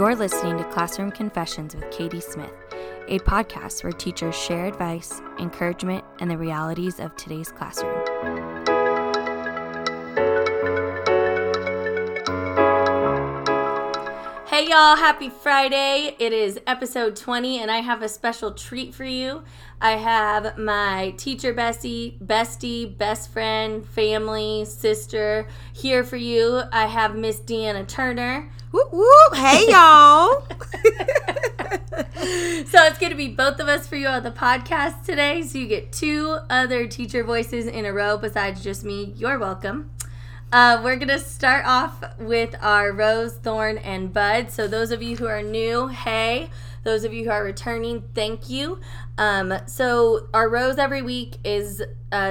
You're listening to Classroom Confessions with Katie Smith, a podcast where teachers share advice, encouragement, and the realities of today's classroom. Hey y'all, happy Friday. It is episode 20 and I have a special treat for you. I have my teacher bestie, best friend, family, sister here for you. I have Miss Deanna Turner. Whoop, whoop. Hey, y'all. So it's going to be both of us for you on the podcast today. So you get two other teacher voices in a row besides just me. You're welcome. We're going to start off with our Rose, Thorn, and Bud. So those of you who are new, hey. Those of you who are returning, thank you. So our Rose every week is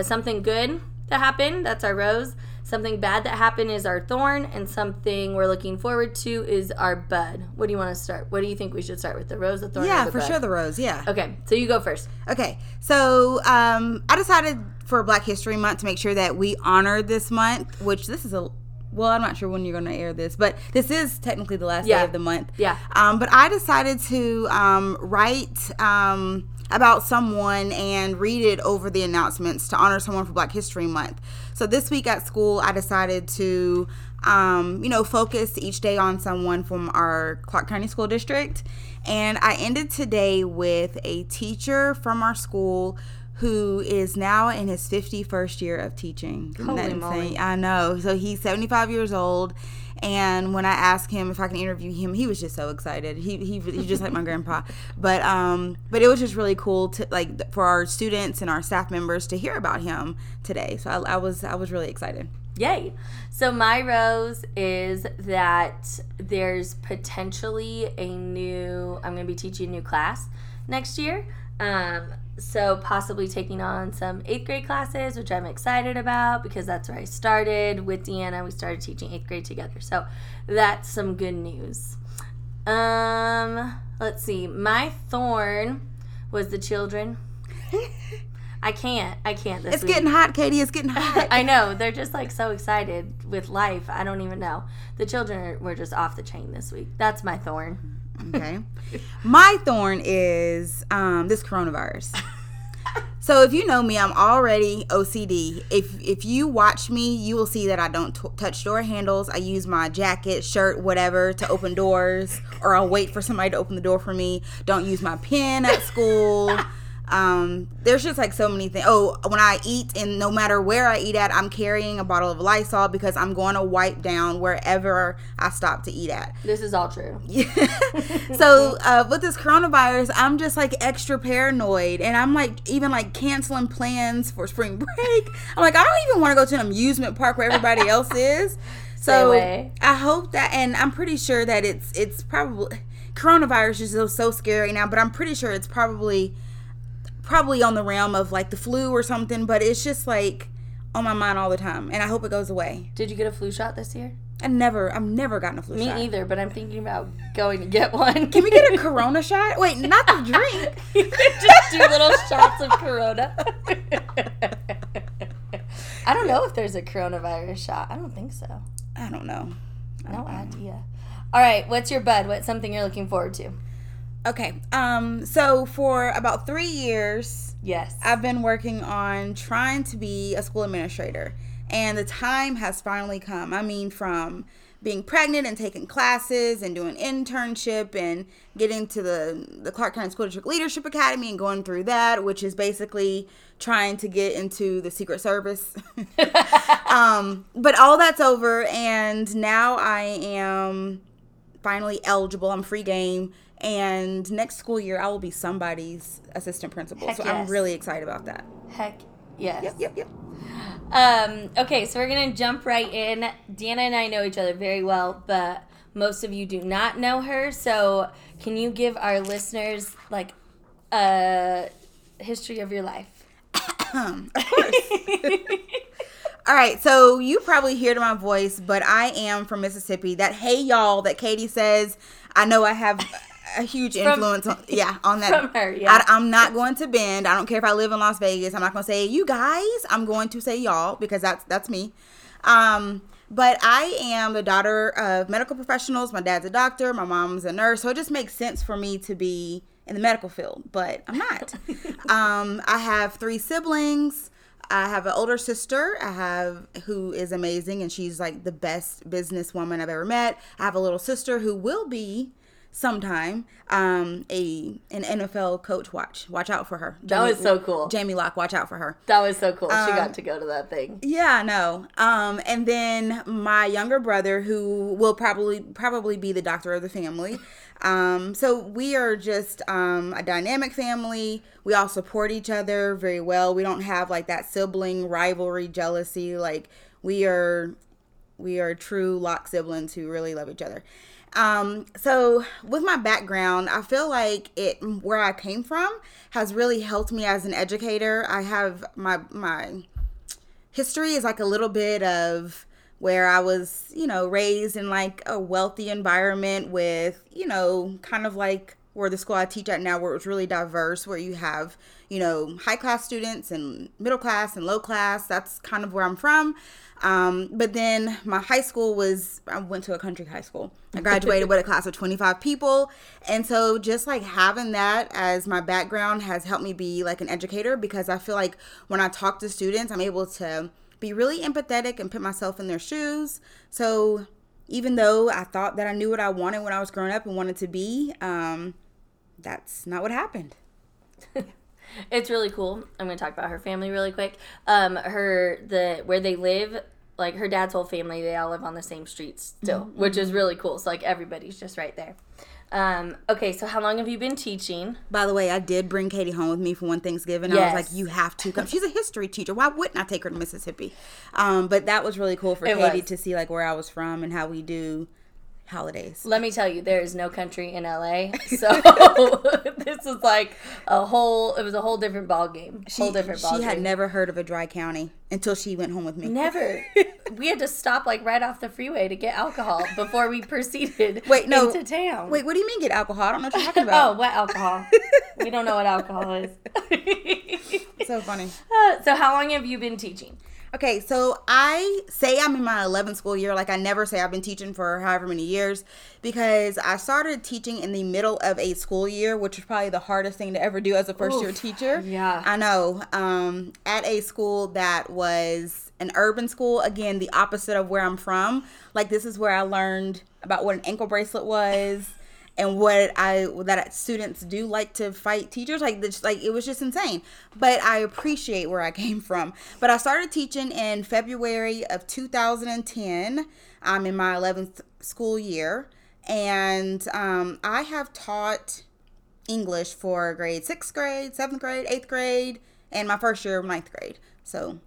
something good that happened. That's our Rose. Something bad that happened is our Thorn, and something we're looking forward to is our Bud. What do you want to start? What do you think we should start with? The Rose, the Thorn, or the Bud? Yeah, for sure the Rose, yeah. Okay, so you go first. Okay, so I decided for Black History Month to make sure that we honor this month, which this is a... Well, I'm not sure when you're going to air this, but this is technically the last day of the month. Yeah. But I decided to write about someone and read it over the announcements to honor someone for Black History Month. So this week at school, I decided to, focus each day on someone from our Clark County School District. And I ended today with a teacher from our school who is now in his 51st year of teaching. Isn't that insane? I know. So he's 75 years old, and when I asked him if I can interview him, he was just so excited. He's just like my grandpa. But it was just really cool to for our students and our staff members to hear about him today. So I was really excited. Yay. So my Rose is that there's potentially I'm going to be teaching a new class next year. So possibly taking on some 8th grade classes, which I'm excited about because that's where I started with Deanna. We started teaching 8th grade together. So that's some good news. Let's see. My Thorn was the children. I can't this week. It's getting hot, Katie. It's getting hot. I know. They're just so excited with life. I don't even know. The children were just off the chain this week. That's my Thorn. Okay. My Thorn is this coronavirus. So if you know me, I'm already OCD. If you watch me, you will see that I don't touch door handles. I use my jacket, shirt, whatever to open doors, or I'll wait for somebody to open the door for me. Don't use my pen at school. There's just so many things. Oh, when I eat, and no matter where I eat at, I'm carrying a bottle of Lysol because I'm going to wipe down wherever I stop to eat at. This is all true. So with this coronavirus, I'm just extra paranoid, and I'm even canceling plans for spring break. I'm I don't even want to go to an amusement park where everybody else is. So I hope that, and I'm pretty sure that it's probably, coronavirus is so scary now, but I'm pretty sure it's probably on the realm of the flu or something, but it's just on my mind all the time, and I hope it goes away. Did you get a flu shot this year? I've never gotten a flu shot. Me either, but I'm thinking about going to get one. Can we get a Corona shot? Wait, not the drink. You could just do little shots of Corona. I don't know if there's a coronavirus shot. I don't think so. I don't know. No idea. All right, what's your Bud? What's something you're looking forward to? Okay, so for about 3 years, yes, I've been working on trying to be a school administrator, and the time has finally come. I mean, from being pregnant and taking classes and doing internship and getting to the Clark County School District Leadership Academy and going through that, which is basically trying to get into the Secret Service. But all that's over, and now I am finally eligible. I'm free game. And next school year, I will be somebody's assistant principal. Heck so yes. I'm really excited about that. Heck yes. Yep. Okay, so we're going to jump right in. Deanna and I know each other very well, but most of you do not know her. So can you give our listeners, a history of your life? Of course. All right, so you probably hear my voice, but I am from Mississippi. That hey, y'all, that Katie says, I know I have... a huge influence on that. From her, yeah. I'm not going to bend. I don't care if I live in Las Vegas. I'm not going to say, you guys. I'm going to say y'all because that's me. But I am the daughter of medical professionals. My dad's a doctor. My mom's a nurse. So it just makes sense for me to be in the medical field, but I'm not. I have three siblings. I have an older sister who is amazing, and she's like the best businesswoman I've ever met. I have a little sister who will be sometime an NFL coach. Watch out for her. That was so cool. Jamie Locke, watch out for her. That was so cool. She got to go to that thing. Yeah, I know. And then my younger brother, who will probably be the doctor of the family. So we are just a dynamic family. We all support each other very well. We don't have like that sibling rivalry, jealousy. Like we are true Locke siblings who really love each other. So with my background, I feel like where I came from has really helped me as an educator. I have my history is like a little bit of where I was, raised in like a wealthy environment with, kind of like where the school I teach at now, where it's really diverse, where you have, high class students and middle class and low class. That's kind of where I'm from. But then my high school I went to a country high school. I graduated with a class of 25 people. And so just like having that as my background has helped me be like an educator, because I feel like when I talk to students, I'm able to be really empathetic and put myself in their shoes. So even though I thought that I knew what I wanted when I was growing up and wanted to be, that's not what happened. It's really cool. I'm going to talk about her family really quick. Where they live, like her dad's whole family, they all live on the same streets still, mm-hmm. which is really cool. So like everybody's just right there. Okay, so how long have you been teaching? By the way, I did bring Katie home with me for one Thanksgiving. Yes. I was like, you have to come. She's a history teacher. Why wouldn't I take her to Mississippi? But that was really cool for Katie to see like where I was from and how we do holidays. Let me tell you, there is no country in LA, so this is like it was a whole different ball game. She had never heard of a dry county until she went home with me. Never. We had to stop like right off the freeway to get alcohol before we proceeded into town. Wait, what do you mean get alcohol? I don't know what you're talking about. Oh, what alcohol? We don't know what alcohol is. So funny. So how long have you been teaching? Okay, so I say I'm in my 11th school year. Like I never say I've been teaching for however many years, because I started teaching in the middle of a school year, which is probably the hardest thing to ever do as a first-year teacher. Yeah, I know. At a school that was an urban school, again, the opposite of where I'm from. Like this is where I learned about what an ankle bracelet was. And that students do like to fight teachers. Like it was just insane. But I appreciate where I came from. But I started teaching in February of 2010. I'm in my 11th school year. And I have taught English for grade 6th grade, 7th grade, 8th grade, and my first year of 9th grade. So,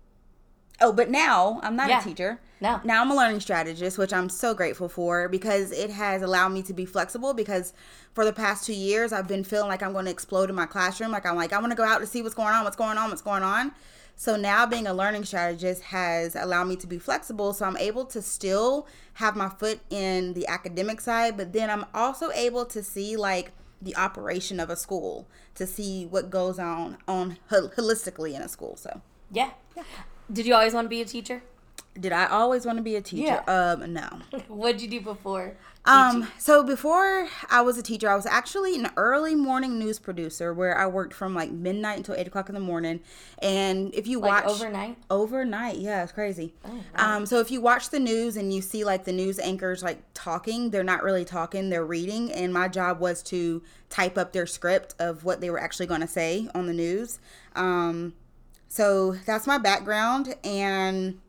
but now I'm not a teacher. No. Now I'm a learning strategist, which I'm so grateful for, because it has allowed me to be flexible, because for the past 2 years, I've been feeling like I'm going to explode in my classroom. Like I'm like, I want to go out to see what's going on. So now being a learning strategist has allowed me to be flexible. So I'm able to still have my foot in the academic side, but then I'm also able to see like the operation of a school, to see what goes on holistically in a school. So yeah. Did you always want to be a teacher? Did I always want to be a teacher? Yeah. No. What'd you do before teaching? So before I was a teacher, I was actually an early morning news producer, where I worked from like midnight until 8 o'clock in the morning. And if you watch overnight, yeah, it's crazy. Oh, wow. So if you watch the news and you see like the news anchors like talking, they're not really talking, they're reading. And my job was to type up their script of what they were actually going to say on the news. So that's my background. And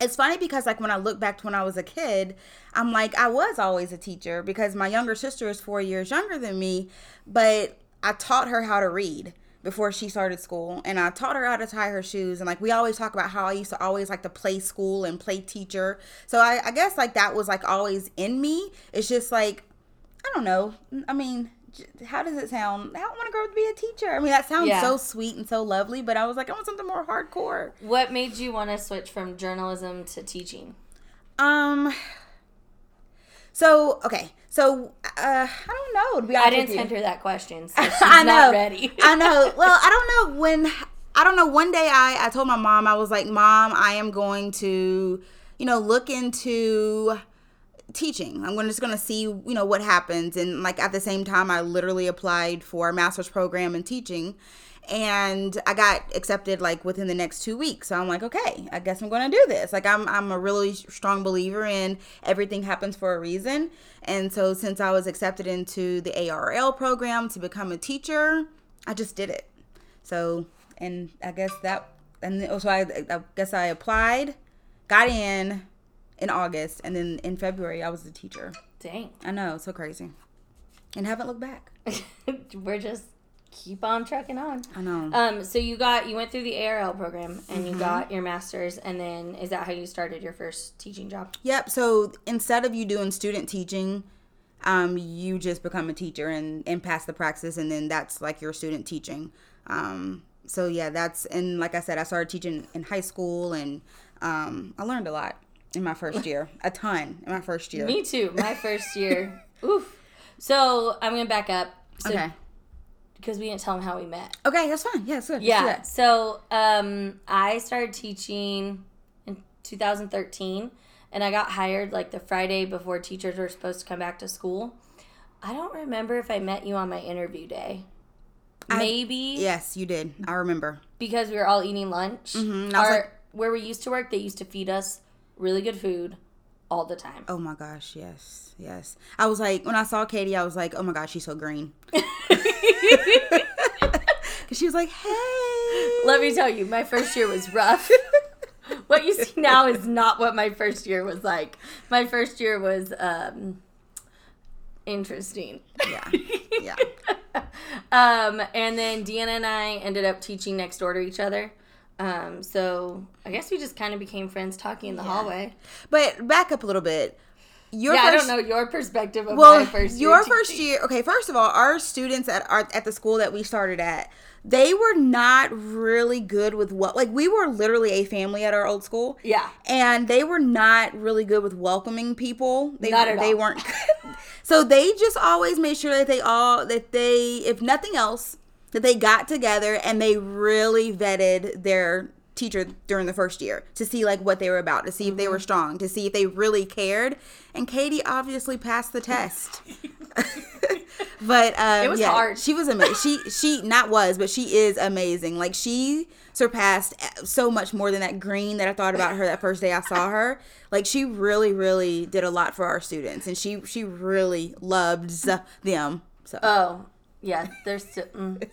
it's funny because, like, when I look back to when I was a kid, I'm like, I was always a teacher, because my younger sister is 4 years younger than me, but I taught her how to read before she started school, and I taught her how to tie her shoes, and, like, we always talk about how I used to always, like, to play school and play teacher, so I guess, like, that was, like, always in me. It's just, like, I don't know. I mean, how does it sound? I don't want to grow up to be a teacher. I mean, that sounds so sweet and so lovely, but I was like, I want something more hardcore. What made you want to switch from journalism to teaching? I don't know. To be honest, I didn't send her that question, so she's not ready. I know. Well, I don't know. One day I told my mom, I was like, Mom, I am going to you know, look into teaching. I'm just going to see, you know, what happens. And like at the same time, I literally applied for a master's program in teaching, and I got accepted like within the next 2 weeks. So I'm like, okay, I guess I'm going to do this. Like I'm a really strong believer in everything happens for a reason. And so since I was accepted into the ARL program to become a teacher, I just did it. So, and I guess that, and so I guess I applied, got in August, and then in February I was a teacher. Dang. I know, so crazy. And haven't looked back. We're just keep on trucking on. I know. So you went through the ARL program and you got your master's, and then is that how you started your first teaching job? Yep. So instead of you doing student teaching, you just become a teacher and pass the praxis, and then that's like your student teaching. So yeah, that's, and like I said, I started teaching in high school, and I learned a lot in my first year, a ton in my first year. Me too. My first year. Oof. So I'm gonna back up. So, okay. Because we didn't tell them how we met. Okay, that's fine. Yeah, it's good. Yeah. So I started teaching in 2013, and I got hired like the Friday before teachers were supposed to come back to school. I don't remember if I met you on my interview day. Maybe. Yes, you did. I remember. Because we were all eating lunch. Mm-hmm. Where we used to work, they used to feed us really good food all the time. Oh my gosh, yes, yes. I was like, when I saw Katie, I was like, oh my gosh, she's so green. Because she was like, hey. Let me tell you, my first year was rough. What you see now is not what my first year was like. My first year was interesting. Yeah, yeah. And then Deanna and I ended up teaching next door to each other. So I guess we just kind of became friends talking in the hallway. But back up a little bit. I don't know your perspective of my first year. Okay, first of all, our students at the school that we started at, they were not really good with we were literally a family at our old school. Yeah. And they were not really good with welcoming people. They weren't good. So they just always made sure that if nothing else, that they got together and they really vetted their teacher during the first year to see like what they were about, to see if they were strong, to see if they really cared. And Katie obviously passed the test. But it was hard. She was amazing. She is amazing. Like she surpassed so much more than that green that I thought about her that first day I saw her. Like she really, really did a lot for our students, and she really loves them. So. Oh. Yeah,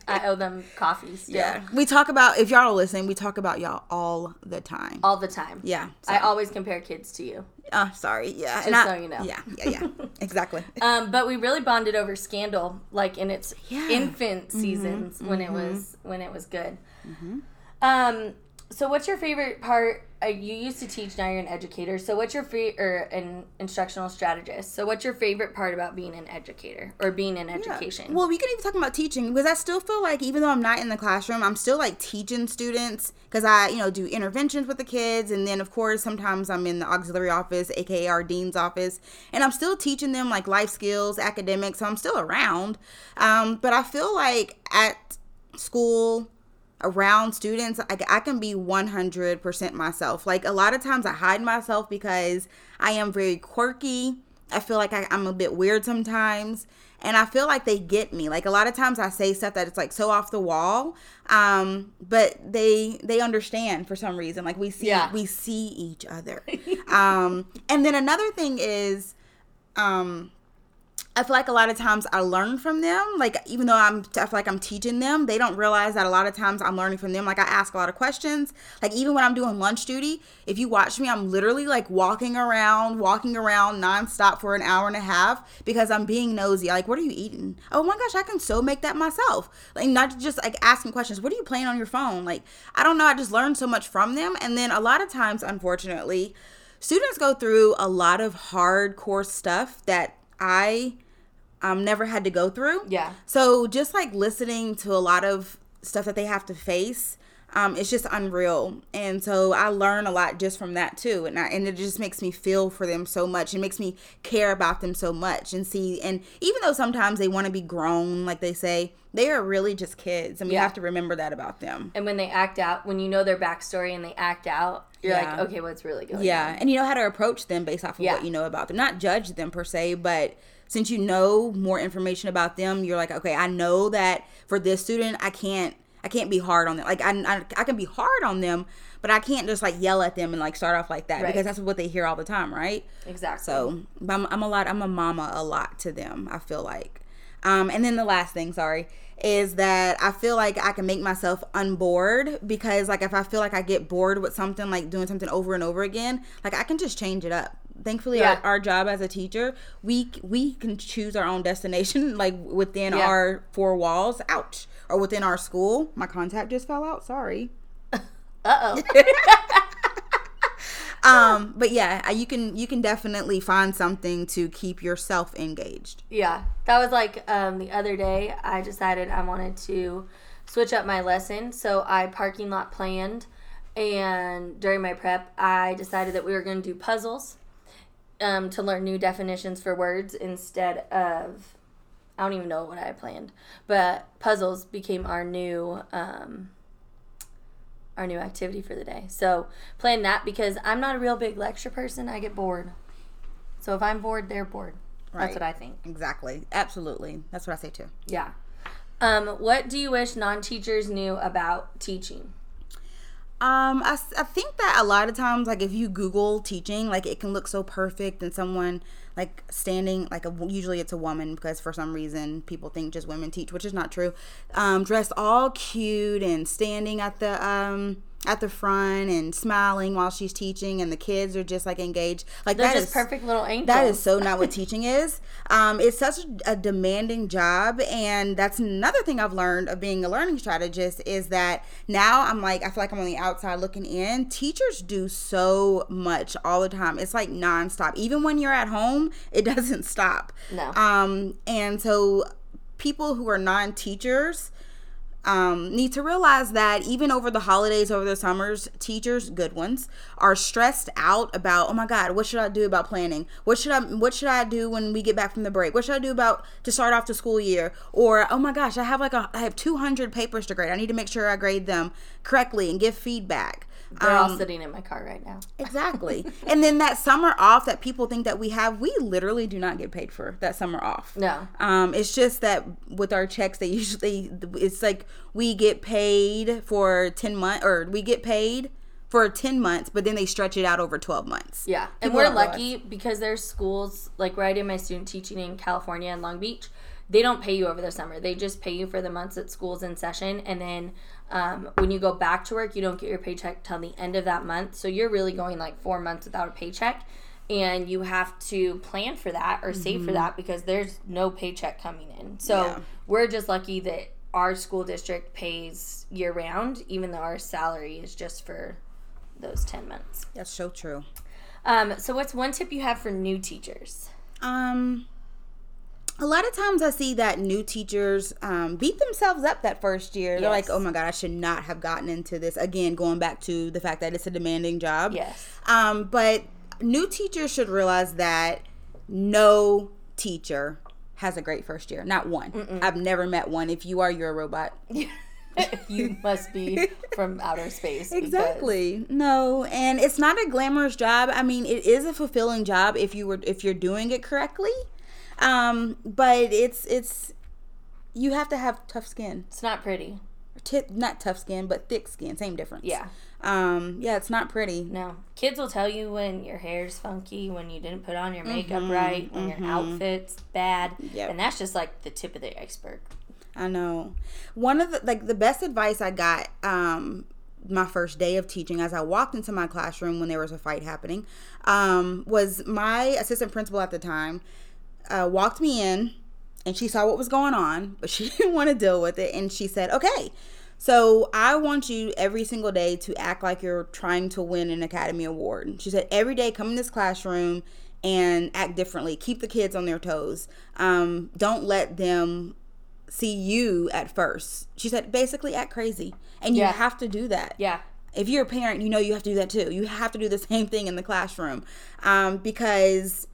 I owe them coffee still. Yeah. We talk about, if y'all are listening, we talk about y'all all the time. All the time. Yeah. So. I always compare kids to you. Sorry. Yeah. Just so you know. Yeah. Exactly. But we really bonded over Scandal, like in its infant seasons when it was good. Mm-hmm. So what's your favorite part? You used to teach, now you're an educator. So what's your an instructional strategist? So what's your favorite part about being an educator or being in education? Yeah. Well, we can even talk about teaching, because I still feel like even though I'm not in the classroom, I'm still like teaching students, because I, do interventions with the kids. And then of course, sometimes I'm in the auxiliary office, AKA our dean's office, and I'm still teaching them like life skills, academics. So I'm still around. But I feel like at school, around students, I can be 100% myself. Like a lot of times I hide myself because I am very quirky. I feel like I'm a bit weird sometimes, and I feel like they get me. Like a lot of times I say stuff that it's like so off the wall, but they understand for some reason. Like we see each other. And then another thing is, I feel like a lot of times I learn from them. Like, even though I feel like I'm teaching them, they don't realize that a lot of times I'm learning from them. Like, I ask a lot of questions. Like, even when I'm doing lunch duty, if you watch me, I'm literally like walking around nonstop for an hour and a half, because I'm being nosy. Like, what are you eating? Oh my gosh, I can so make that myself. Like, not just like asking questions. What are you playing on your phone? Like, I don't know. I just learned so much from them. And then a lot of times, unfortunately, students go through a lot of hardcore stuff that I never had to go through. Yeah. So just like listening to a lot of stuff that they have to face, It's just unreal. And so I learn a lot just from that too. And it just makes me feel for them so much. It makes me care about them so much and see. And even though sometimes they want to be grown, like they say, they are really just kids. And we have to remember that about them. And when they act out, when you know their backstory and they act out, you're like, okay, what's really going on? Yeah. And you know how to approach them based off of what you know about them. Not judge them per se, but since you know more information about them, you're like, okay, I know that for this student, I can't be hard on them. Like, I can be hard on them, but I can't just, like, yell at them and, like, start off like that. Right. Because that's what they hear all the time, right? Exactly. So, I'm a mama a lot to them, I feel like. And then the last thing, is that I feel like I can make myself unbored because, like, if I feel like I get bored with something, like, doing something over and over again, like, I can just change it up. Thankfully, our job as a teacher, we can choose our own destination, like, within our four walls. Ouch. Or within our school. My contact just fell out. Sorry. Uh-oh. But, you can definitely find something to keep yourself engaged. Yeah. That was, like, the other day I decided I wanted to switch up my lesson. So I parking lot planned. And during my prep, I decided that we were going to do puzzles. To learn new definitions for words instead of, I don't even know what I planned, but puzzles became our new activity for the day. So plan that because I'm not a real big lecture person. I get bored. So if I'm bored, they're bored. Right. That's what I think. Exactly. Absolutely. That's what I say too. Yeah. What do you wish non-teachers knew about teaching? I think that a lot of times, like, if you Google teaching, like, it can look so perfect and someone, like, standing, like, usually it's a woman because for some reason people think just women teach, which is not true, dressed all cute and standing at the front and smiling while she's teaching and the kids are just, like, engaged. Like, they're just perfect little angels. That is so not what teaching is. It's such a demanding job, and that's another thing I've learned of being a learning strategist is that now I feel like I'm on the outside looking in. Teachers do so much all the time. It's, like, nonstop. Even when you're at home, it doesn't stop. No. And so people who are non-teachers need to realize that even over the holidays, over the summers, teachers, good ones, are stressed out about, oh my God, what should I do about planning? What should I do when we get back from the break? What should I do about to start off the school year? Or, oh my gosh, I have 200 papers to grade. I need to make sure I grade them correctly and give feedback. They're all sitting in my car right now. Exactly. And then that summer off that people think that we have, we literally do not get paid for that summer off. No. It's just that with our checks, they usually, it's like we get paid for 10 months, or we get paid for 10 months, but then they stretch it out over 12 months. Yeah. People and we're lucky because there's schools, like where I did my student teaching in California and Long Beach, they don't pay you over the summer. They just pay you for the months that school's in session. And then when you go back to work, you don't get your paycheck till the end of that month. So you're really going like 4 months without a paycheck. And you have to plan for that or save for that because there's no paycheck coming in. So we're just lucky that our school district pays year round, even though our salary is just for those 10 months. That's so true. So what's one tip you have for new teachers? A lot of times I see that new teachers beat themselves up that first year. Yes. They're like, oh, my God, I should not have gotten into this. Again, going back to the fact that it's a demanding job. Yes. But new teachers should realize that no teacher has a great first year. Not one. Mm-mm. I've never met one. If you are, you're a robot. You must be from outer space. Exactly. No, and it's not a glamorous job. I mean, it is a fulfilling job if you're doing it correctly. But it's you have to have tough skin. It's not pretty. Not tough skin, but thick skin. Same difference. Yeah. It's not pretty. No. Kids will tell you when your hair's funky, when you didn't put on your makeup right, when your outfit's bad. Yep. And that's just like the tip of the iceberg. I know. One of the best advice I got, my first day of teaching, as I walked into my classroom when there was a fight happening, was my assistant principal at the time, walked me in, and she saw what was going on, but she didn't want to deal with it. And she said, okay, so I want you every single day to act like you're trying to win an Academy Award. And she said, every day come in this classroom and act differently. Keep the kids on their toes. Don't let them see you at first. She said, basically act crazy. And you have to do that. Yeah. If you're a parent, you know you have to do that too. You have to do the same thing in the classroom. Because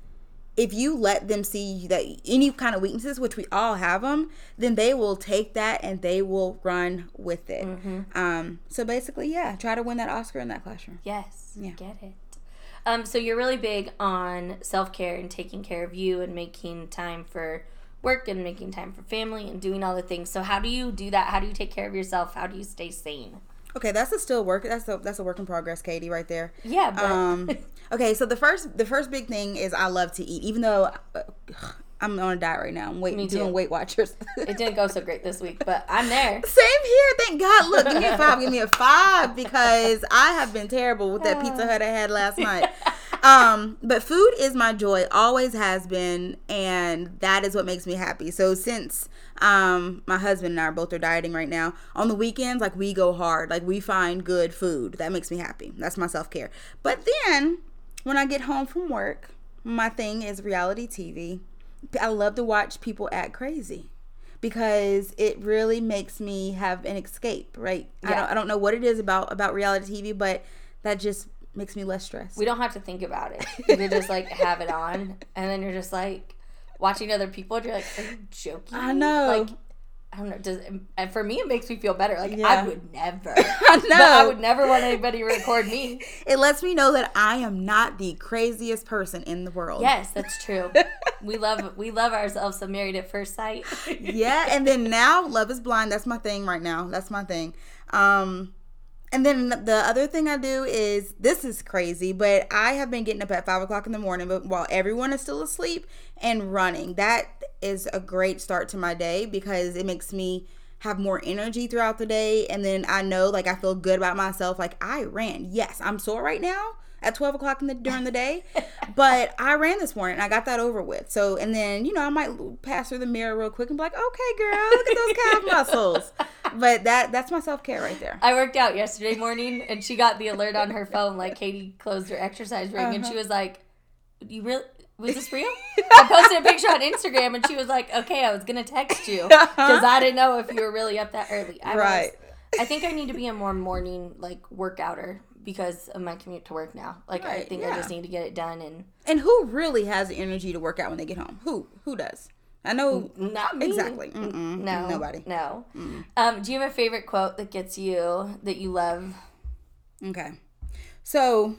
if you let them see that any kind of weaknesses, which we all have them, then they will take that and they will run with it. Mm-hmm. So basically, try to win that Oscar in that classroom. Yes. Yeah. Get it. So you're really big on self-care and taking care of you and making time for work and making time for family and doing all the things. So how do you do that? How do you take care of yourself? How do you stay sane? Okay, that's a work in progress, Katie, right there. Yeah. But. Okay, so the first big thing is I love to eat, even though I'm on a diet right now. I'm doing Weight Watchers. It didn't go so great this week, but I'm there. Same here. Thank God. Look, give me a 5. Give me a 5 because I have been terrible with that Pizza Hut I had last night. But food is my joy, always has been, and that is what makes me happy. So since my husband and I are both dieting right now, on the weekends, like, we go hard. Like, we find good food. That makes me happy. That's my self-care. But then when I get home from work, my thing is reality TV. I love to watch people act crazy because it really makes me have an escape, right? Yeah. I don't know what it is about reality TV, but that just makes me less stressed. We don't have to think about it. You just, like, have it on, and then you're just, like, watching other people, and you're like, are you joking? I know. Like, I don't know. And for me, it makes me feel better. Like, I would never. I know. But I would never want anybody to record me. It lets me know that I am not the craziest person in the world. Yes, that's true. We love ourselves some Married at First Sight. Yeah, and then now, Love is Blind. That's my thing right now. That's my thing. And then the other thing I do is, this is crazy, but I have been getting up at 5 o'clock in the morning while everyone is still asleep and running. That is a great start to my day because it makes me have more energy throughout the day. And then I know, like, I feel good about myself. Like, I ran. Yes, I'm sore right now at 12 o'clock during the day, but I ran this morning and I got that over with. So, and then, I might pass through the mirror real quick and be like, okay, girl, look at those calf muscles. But that's my self-care right there. I worked out yesterday morning and she got the alert on her phone, like, Katie closed her exercise ring, and she was like, you really? Was this real? I posted a picture on Instagram and she was like, okay, I was going to text you because I didn't know if you were really up that early. I think I need to be a more morning, like, workouter because of my commute to work now. Like, right, I think I just need to get it done. And who really has the energy to work out when they get home? Who does? I know. Not me. Exactly. Mm-mm. No. Nobody. No. Mm. Do you have a favorite quote that gets you, that you love? Okay. So,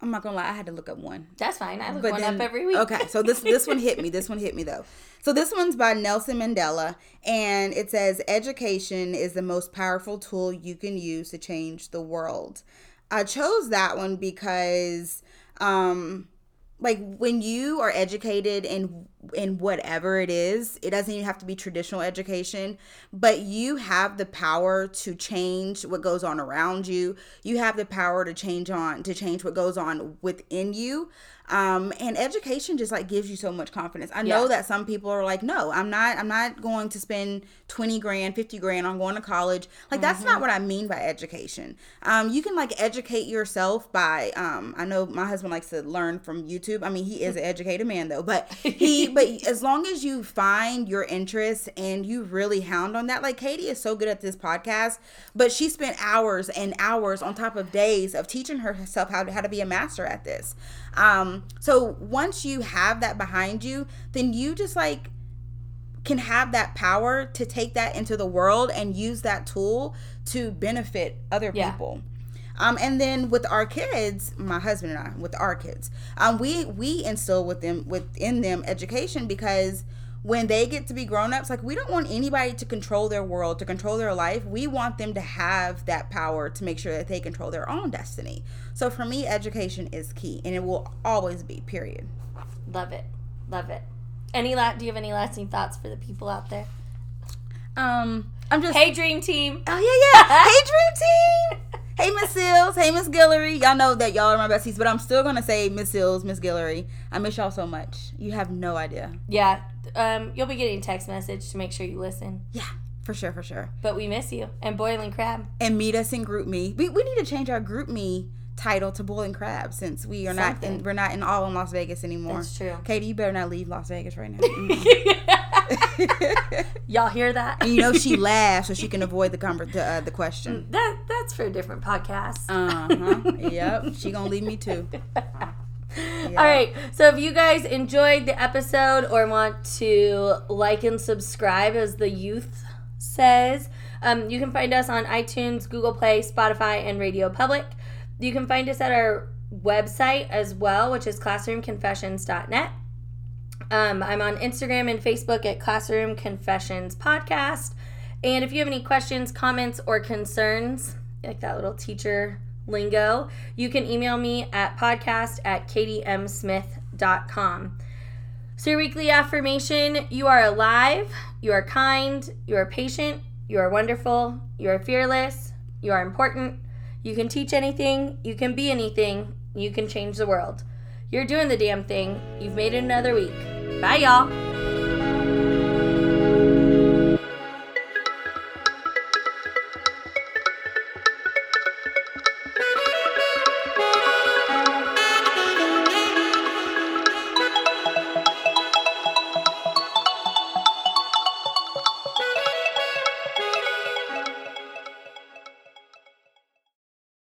I'm not going to lie. I had to look up one. That's fine. I look one up every week. Okay. So, this one hit me. This one hit me, though. So, this one's by Nelson Mandela, and it says, education is the most powerful tool you can use to change the world. I chose that one because, like, when you are educated in whatever it is, it doesn't even have to be traditional education, but you have the power to change what goes on around you. You have the power to change what goes on within you. And education just, like, gives you so much confidence. I know that some people are like, no, I'm not going to spend $20,000, $50,000 on going to college. Like, that's not what I mean by education. You can, like, educate yourself by, I know my husband likes to learn from YouTube. I mean, he is an educated man though, but as long as you find your interests and you really hound on that, like, Katie is so good at this podcast, but she spent hours and hours on top of days of teaching herself how to be a master at this. So once you have that behind you, then you just, like, can have that power to take that into the world and use that tool to benefit other people. And then with our kids, my husband and I, we instill within them education because when they get to be grown-ups, like, we don't want anybody to control their world, to control their life. We want them to have that power to make sure that they control their own destiny. So for me, education is key, and it will always be, period. Love it. Love it. Do you have any lasting thoughts for the people out there? Hey, Dream Team. Oh, yeah. Hey, Dream Team. Hey, Miss Sills. Hey, Miss Guillory. Y'all know that y'all are my besties, but I'm still going to say Miss Sills, Miss Guillory. I miss y'all so much. You have no idea. Yeah. You'll be getting a text message to make sure you listen. Yeah, for sure. But we miss you. And Boiling Crab. And meet us in Group Me. We need to change our Group Me title to Boiling Crab since we are not in All in Las Vegas anymore. That's true. Katie, you better not leave Las Vegas right now. Y'all hear that? And you know she laughs so she can avoid the question. That's for a different podcast. Yep. She gonna leave me too. Yeah. All right, so if you guys enjoyed the episode or want to like and subscribe, as the youth says, you can find us on iTunes, Google Play, Spotify, and Radio Public. You can find us at our website as well, which is classroomconfessions.net. I'm on Instagram and Facebook at Classroom Confessions Podcast. And if you have any questions, comments, or concerns, like that little teacher lingo, you can email me at podcast@katiemsmith.com. So your weekly affirmation: you are alive, you are kind, you are patient, you are wonderful, you are fearless, you are important, you can teach anything, you can be anything, you can change the world. You're doing the damn thing. You've made it another week. Bye, y'all.